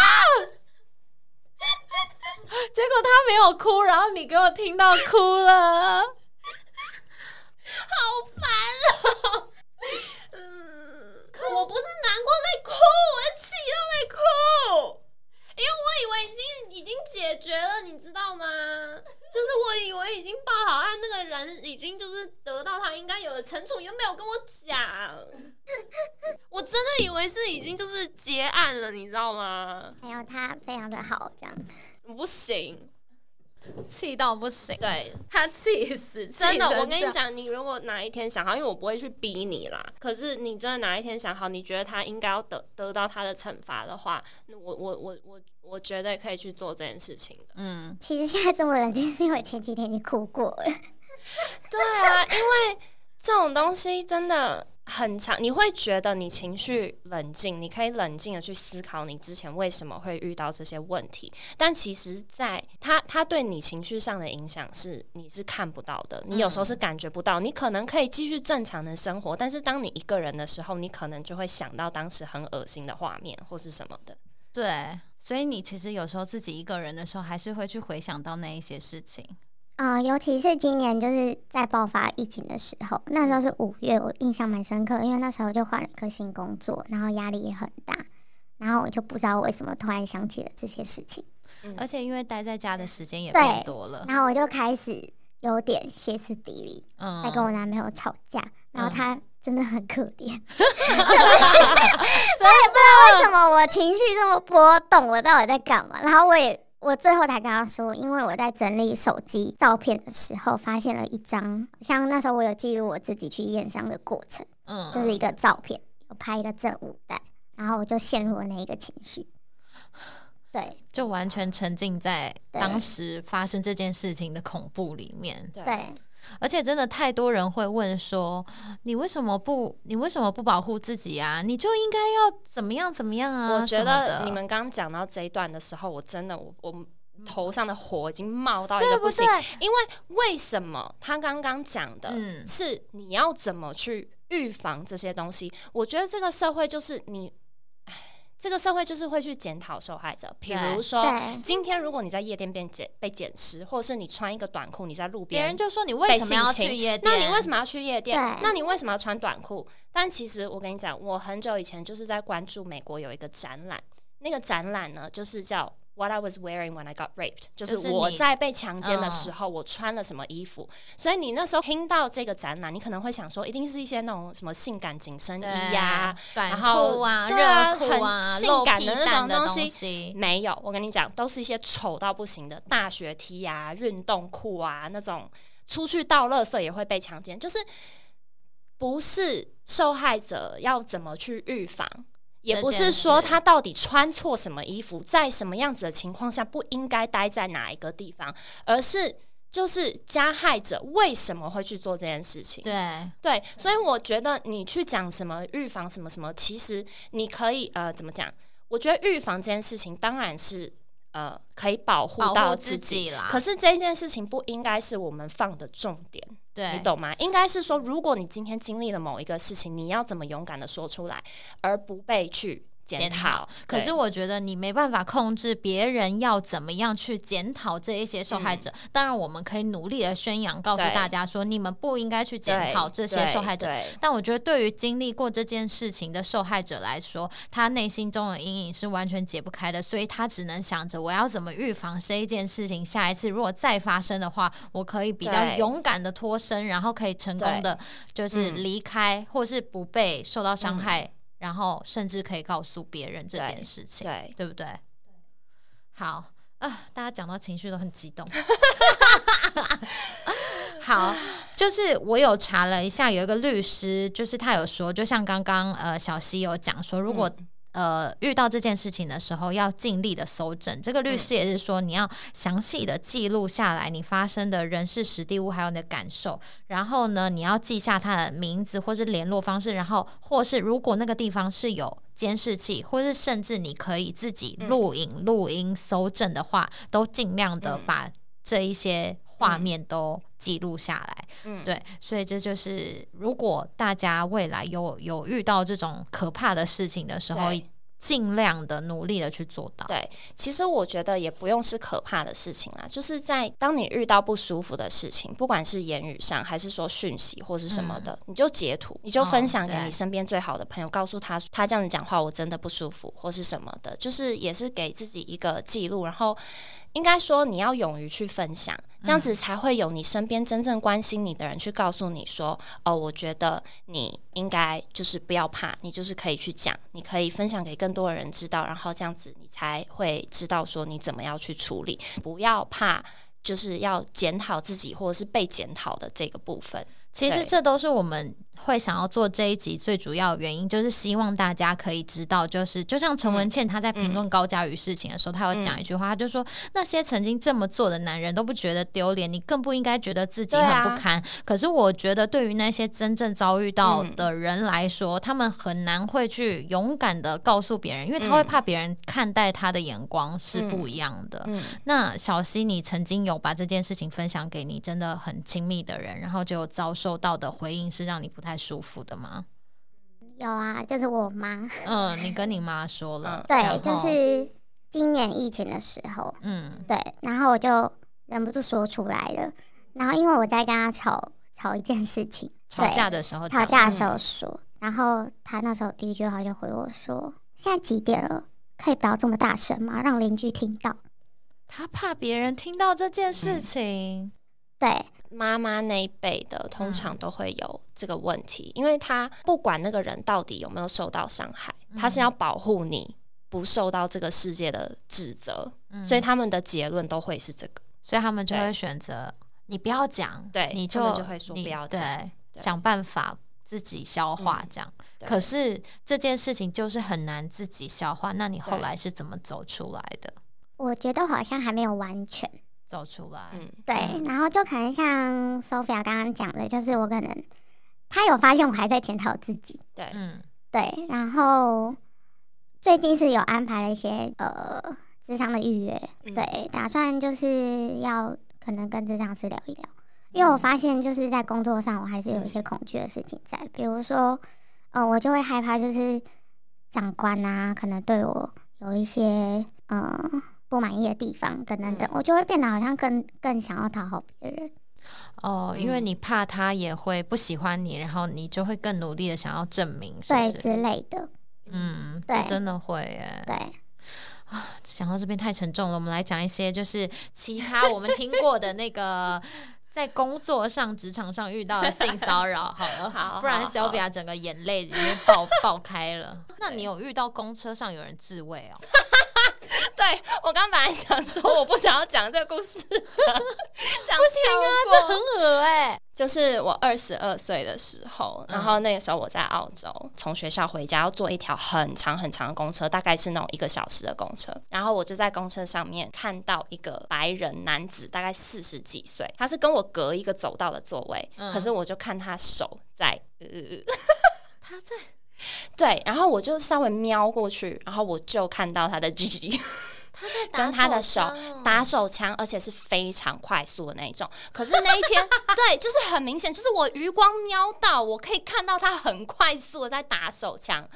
结果他没有哭，然后你给我听到哭了，好烦哦！我不是难过在哭，我气到在哭，因为我以为已经解决了，你知道吗？就是我以为已经报好案，那个人已经就是得到他应该有的惩处，你都没有跟我讲，我真的以为是已经就是结案了，你知道吗？还有他非常的好，这样。不行，气到不行，对，他气死，真的。我跟你讲，你如果哪一天想好，因为我不会去逼你啦，可是你真的哪一天想好，你觉得他应该要 得到他的惩罚的话，我绝对可以去做这件事情的。嗯，其实现在这么冷静是因为前几天已经哭过了。对啊，因为这种东西真的很长，你会觉得你情绪冷静，你可以冷静的去思考你之前为什么会遇到这些问题，但其实在他对你情绪上的影响是你是看不到的，你有时候是感觉不到，你可能可以继续正常的生活，但是当你一个人的时候，你可能就会想到当时很恶心的画面或是什么的。对，所以你其实有时候自己一个人的时候还是会去回想到那一些事情。尤其是今年就是在爆发疫情的时候，那时候是5月，我印象蛮深刻，因为那时候就换了一个新工作，然后压力也很大，然后我就不知道为什么突然想起了这些事情，而且因为待在家的时间也变多了，然后我就开始有点歇斯底里，在跟我男朋友吵架，然后他真的很可怜，我也不知道为什么我情绪这么波动，我到底在干嘛，然后我最后才跟他说，因为我在整理手机照片的时候，发现了一张，像那时候我有记录我自己去验伤的过程，就是一个照片，我拍一个正午带，然后我就陷入了那一个情绪，对，就完全沉浸在当时发生这件事情的恐怖里面，对，而且真的太多人会问说，你为什么不保护自己啊？你就应该要怎么样怎么样啊？我觉得你们刚讲到这一段的时候，我真的我头上的火已经冒到一个不行，对不对？因为什么他刚刚讲的是你要怎么去预防这些东西？我觉得这个社会就是这个社会就是会去检讨受害者，比如说今天如果你在夜店被捡尸，或者是你穿一个短裤你在路边，别人就说你为什么要去夜店？那你为什么要去夜店？那你为什么要穿短裤？但其实我跟你讲，我很久以前就是在关注美国有一个展览，那个展览呢就是叫 What I was wearing when I got raped， 就是我在被强奸的时候我穿了什么衣服。所以你那时候听到这个展览，你可能会想说一定是一些那种什么性感紧身衣啊，短裤啊，热裤啊，很性感的那种东西。没有，我跟你讲，都是一些丑到不行的大学 T 啊，运动裤啊，那种出去倒垃圾也会被强奸，就是不是受害者要怎么去预防，也不是说他到底穿错什么衣服，在什么样子的情况下不应该待在哪一个地方，而是就是加害者为什么会去做这件事情。对对，所以我觉得你去讲什么预防什么什么，其实你可以怎么讲，我觉得预防这件事情当然是可以保护到自己啦，可是这件事情不应该是我们放的重点，对，你懂吗？应该是说如果你今天经历了某一个事情，你要怎么勇敢的说出来，而不被去检讨。可是我觉得你没办法控制别人要怎么样去检讨这一些受害者、嗯、当然我们可以努力的宣扬告诉大家说你们不应该去检讨这些受害者，但我觉得对于经历过这件事情的受害者来说，他内心中的阴影是完全解不开的，所以他只能想着我要怎么预防这一件事情，下一次如果再发生的话我可以比较勇敢的脱身，然后可以成功的就是离开、嗯、或是不被受到伤害、嗯，然后甚至可以告诉别人这件事情， 对不对？好、大家讲到情绪都很激动好，就是我有查了一下，有一个律师就是他有说，就像刚刚小溪有讲说，如果、遇到这件事情的时候要尽力的搜证，这个律师也是说你要详细的记录下来你发生的人事实地物还有你的感受，然后呢你要记下他的名字或是联络方式，然后或是如果那个地方是有监视器，或是甚至你可以自己录影录音搜证的话，都尽量的把这一些画面都记录下来、对，所以这就是如果大家未来有遇到这种可怕的事情的时候，尽量的努力的去做到。对，其实我觉得也不用是可怕的事情啦，就是在当你遇到不舒服的事情，不管是言语上还是说讯息或是什么的、你就截图，你就分享给你身边最好的朋友、告诉他他这样子讲话我真的不舒服或是什么的，就是也是给自己一个记录，然后应该说你要勇于去分享，这样子才会有你身边真正关心你的人去告诉你说，哦，我觉得你应该就是不要怕，你就是可以去讲，你可以分享给更多的人知道，然后这样子你才会知道说你怎么要去处理，不要怕就是要检讨自己或者是被检讨的这个部分。其实这都是我们会想要做这一集最主要的原因，就是希望大家可以知道，就是就像陈文茜她在评论高嘉瑜事情的时候，她有讲一句话，她就说那些曾经这么做的男人都不觉得丢脸，你更不应该觉得自己很不堪。可是我觉得对于那些真正遭遇到的人来说，他们很难会去勇敢的告诉别人，因为他会怕别人看待他的眼光是不一样的。那小溪，你曾经有把这件事情分享给你真的很亲密的人，然后就遭受到的回应是让你不太舒服的吗？有啊，就是我妈。你跟你妈说了？对，就是今年疫情的时候，对，然后我就忍不住说出来了。然后因为我在跟她吵一件事情，吵架的时候说，然后她那时候第一句话就回我说：“现在几点了？可以不要这么大声吗？让邻居听到。”她怕别人听到这件事情。对，妈妈那一辈的通常都会有这个问题，因为他不管那个人到底有没有受到伤害，他是要保护你不受到这个世界的指责，所以他们的结论都会是这个，所以他们就会选择你不要讲，对，你就他们就会说不要讲，想办法自己消化这样。可是这件事情就是很难自己消化，那你后来是怎么走出来的？我觉得好像还没有完全走出来，对，然后就可能像 Sylvia 刚刚讲的，就是我可能他有发现我还在检讨自己，对，然后最近是有安排了一些咨商的预约，对，打算就是要可能跟咨商师聊一聊，因为我发现就是在工作上我还是有一些恐惧的事情在，比如说我就会害怕就是长官啊可能对我有一些不满意的地方等等等，我就会变得好像更想要讨好别人。因为你怕他也会不喜欢你，然后你就会更努力的想要证明，是不是？对之类的。这真的会耶。对。想到这边太沉重了，我们来讲一些就是其他我们听过的那个在工作上、职场上遇到的性骚扰好了，好，不然 Sylvia 整个眼泪已经爆开了。那你有遇到公车上有人自慰哦？对对，我刚本来想说我不想要讲这个故事的想不行啊，这很恶欸。就是我22岁的时候，然后那个时候我在澳洲，从学校回家要坐一条很长很长的公车，大概是那种1个小时的公车。然后我就在公车上面看到一个白人男子，大概40几岁，他是跟我隔一个走道的座位，可是我就看他手在他在对，然后我就稍微瞄过去，然后我就看到他的 GG 跟他的手打手枪，而且是非常快速的那一种。可是那一天对，就是很明显，就是我余光瞄到，我可以看到他很快速的在打手枪，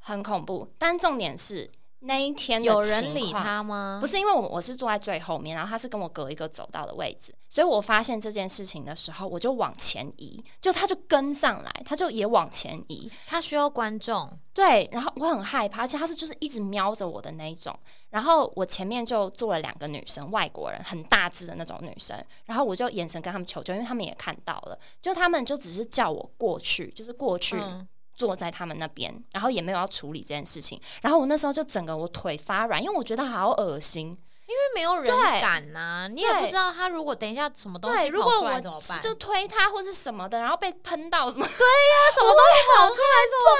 很恐怖。但重点是那一天的情况，有人理他吗？不是，因为我是坐在最后面，然后他是跟我隔一个走道的位置，所以我发现这件事情的时候，我就往前移，就他就跟上来，他就也往前移。他需要观众，对。然后我很害怕，而且他是就是一直瞄着我的那一种。然后我前面就坐了2个女生，外国人，很大只的那种女生。然后我就眼神跟他们求救，因为他们也看到了，就他们就只是叫我过去，就是过去。坐在他们那边，然后也没有要处理这件事情。然后我那时候就整个我腿发软，因为我觉得好恶心，因为没有人敢啊，你也不知道他如果等一下什么东西跑出来怎么办，就推他或是什么的，然后被喷到什么，对呀，什么东西跑出来怎么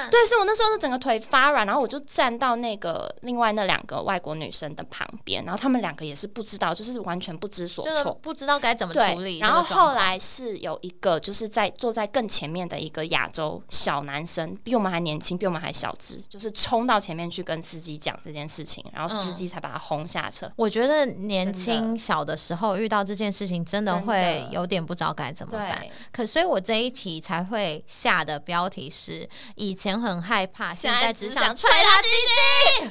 办？对，所以我那时候就整个腿发软，然后我就站到那个另外那2个外国女生的旁边，然后他们2个也是不知道，就是完全不知所措，就是不知道该怎么处理。然后后来是有一个就是在坐在更前面的一个亚洲小男生，比我们还年轻，比我们还小只，就是冲到前面去跟司机讲这件事情，然后司机才把他轰下。我觉得年轻小的时候遇到这件事情真的会有点不知道该怎么办，可所以我这一题才会下的标题是以前很害怕，现在只想踹他鸡鸡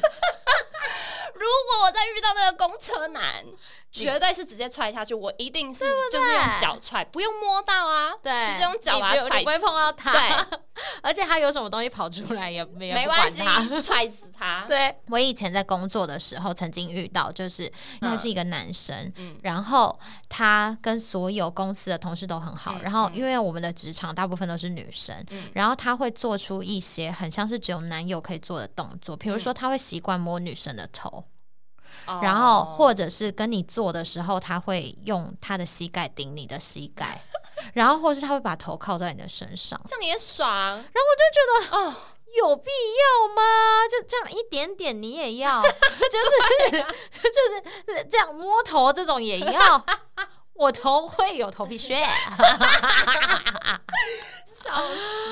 如果我再遇到那个公车男，绝对是直接踹下去，我一定是就是用脚踹，不用摸到啊，对，只是用脚把他踹死，你不会碰到他，对，而且他有什么东西跑出来也没关系，踹死他。对，我以前在工作的时候曾经遇到，就是他是一个男生，然后他跟所有公司的同事都很好，然后因为我们的职场大部分都是女生，然后他会做出一些很像是只有男友可以做的动作，比如说他会习惯摸女生的头。然后或者是跟你坐的时候，他会用他的膝盖顶你的膝盖然后或是他会把头靠在你的身上，这样你也爽。然后我就觉得有必要吗？就这样一点点你也要就是、啊、就是这样摸头这种也要我头会有头皮屑笑死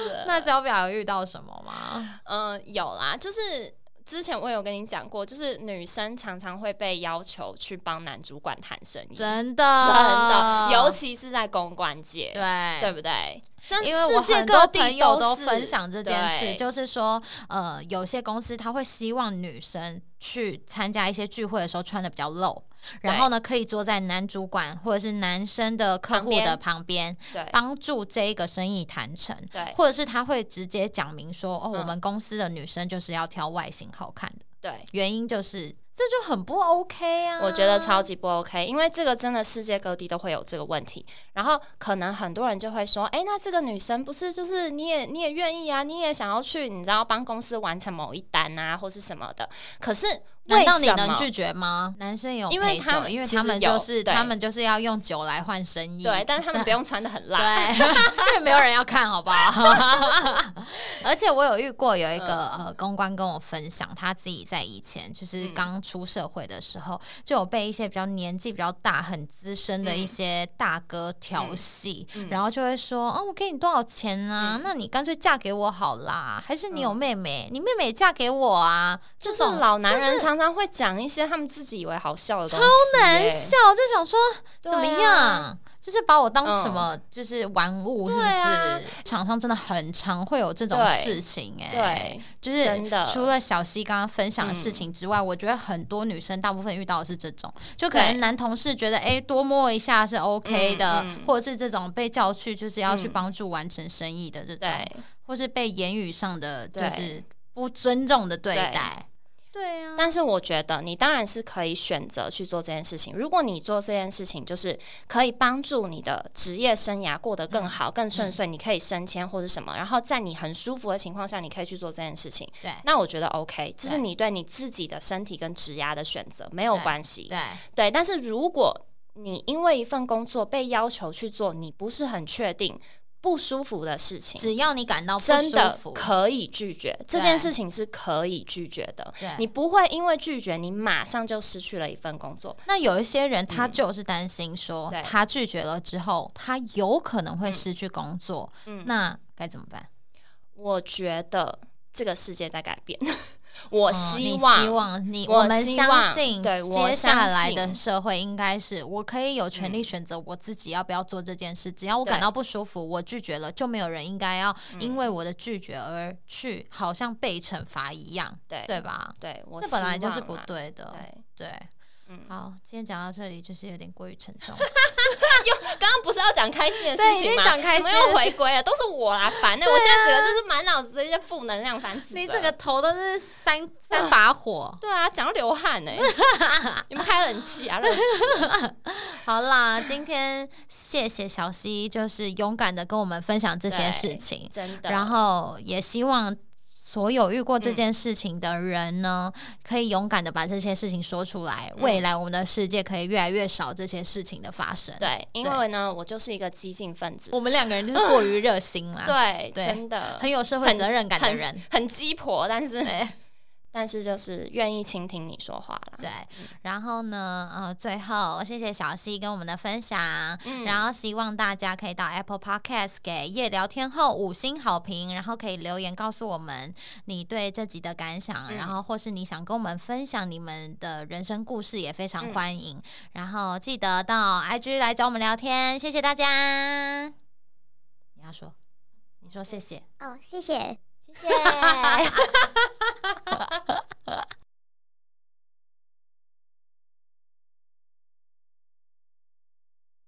了。那Sylvia有遇到什么吗？有啦，就是之前我有跟你讲过，就是女生常常会被要求去帮男主管谈生意，真的，尤其是在公关界，对不对？因为我很多朋友都分享这件事，就是说，有些公司他会希望女生去参加一些聚会的时候穿的比较露，然后呢可以坐在男主管或者是男生的客户的旁边，帮助这个生意谈成，或者是他会直接讲明说，哦，我们公司的女生就是要挑外形好看的，对，原因就是。这就很不 OK 啊，我觉得超级不 OK， 因为这个真的世界各地都会有这个问题。然后可能很多人就会说，那这个女生不是就是你也愿意啊，你也想要去，你知道帮公司完成某一单啊或是什么的，可是难道你能拒绝吗？男生有陪酒，因为他们就是要用酒来换生意，对，但是他们不用穿得很辣对，因为没有人要看，好不好而且我有遇过有一个公关跟我分享，他自己在以前就是刚出社会的时候，就有被一些比较年纪比较大很资深的一些大哥调戏，然后就会说我给你多少钱啊，那你干脆嫁给我好啦，还是你有妹妹，你妹妹嫁给我啊，这种老男人常会讲一些他们自己以为好笑的东西，超难笑，就想说怎么样，就是把我当什么就是玩物，是不是？厂商真的很常会有这种事情，就是除了小希刚刚分享的事情之外，我觉得很多女生大部分遇到的是这种，就可能男同事觉得多摸一下是 OK 的，或者是这种被叫去就是要去帮助完成生意的这种，或是被言语上的就是不尊重的对待。对啊，但是我觉得你当然是可以选择去做这件事情，如果你做这件事情就是可以帮助你的职业生涯过得更好、更顺遂，你可以升迁或是什么，然后在你很舒服的情况下你可以去做这件事情，对，那我觉得 OK， 这是你对你自己的身体跟职业的选择，没有关系， 对，但是如果你因为一份工作被要求去做你不是很确定不舒服的事情，只要你感到不舒服真的可以拒绝，这件事情是可以拒绝的，你不会因为拒绝你马上就失去了一份工作。那有一些人他就是担心说、他拒绝了之后他有可能会失去工作、那该怎么办？我觉得这个世界在改变我希望、我们相信接下来的社会应该是我可以有权利选择我自己要不要做这件事、只要我感到不舒服我拒绝了，就没有人应该要因为我的拒绝而去好像被惩罚一样， 对吧？对，我希望、这本来就是不对的，对。好，今天讲到这里就是有点过于沉重刚刚不是要讲开心的事情吗？怎么又回归了？都是我啦，烦的、我现在整个就是满脑子这些负能量，烦死了，你整个头都是三把火。对啊，讲到流汗欸你们开冷气啊好啦，今天谢谢小希就是勇敢的跟我们分享这些事情，真的，然后也希望所有遇过这件事情的人呢、可以勇敢的把这些事情说出来、未来我们的世界可以越来越少这些事情的发生。对，因为呢我就是一个激进分子，我们两个人就是过于热心啦、对，真的很有社会责任感的人，很鸡婆，但是就是愿意倾听你说话啦。对，然后呢最后谢谢小希跟我们的分享、然后希望大家可以到 Apple Podcast 给夜聊天后5星好评，然后可以留言告诉我们你对这集的感想、然后或是你想跟我们分享你们的人生故事也非常欢迎、然后记得到 IG 来找我们聊天，谢谢大家。你要说谢谢，谢谢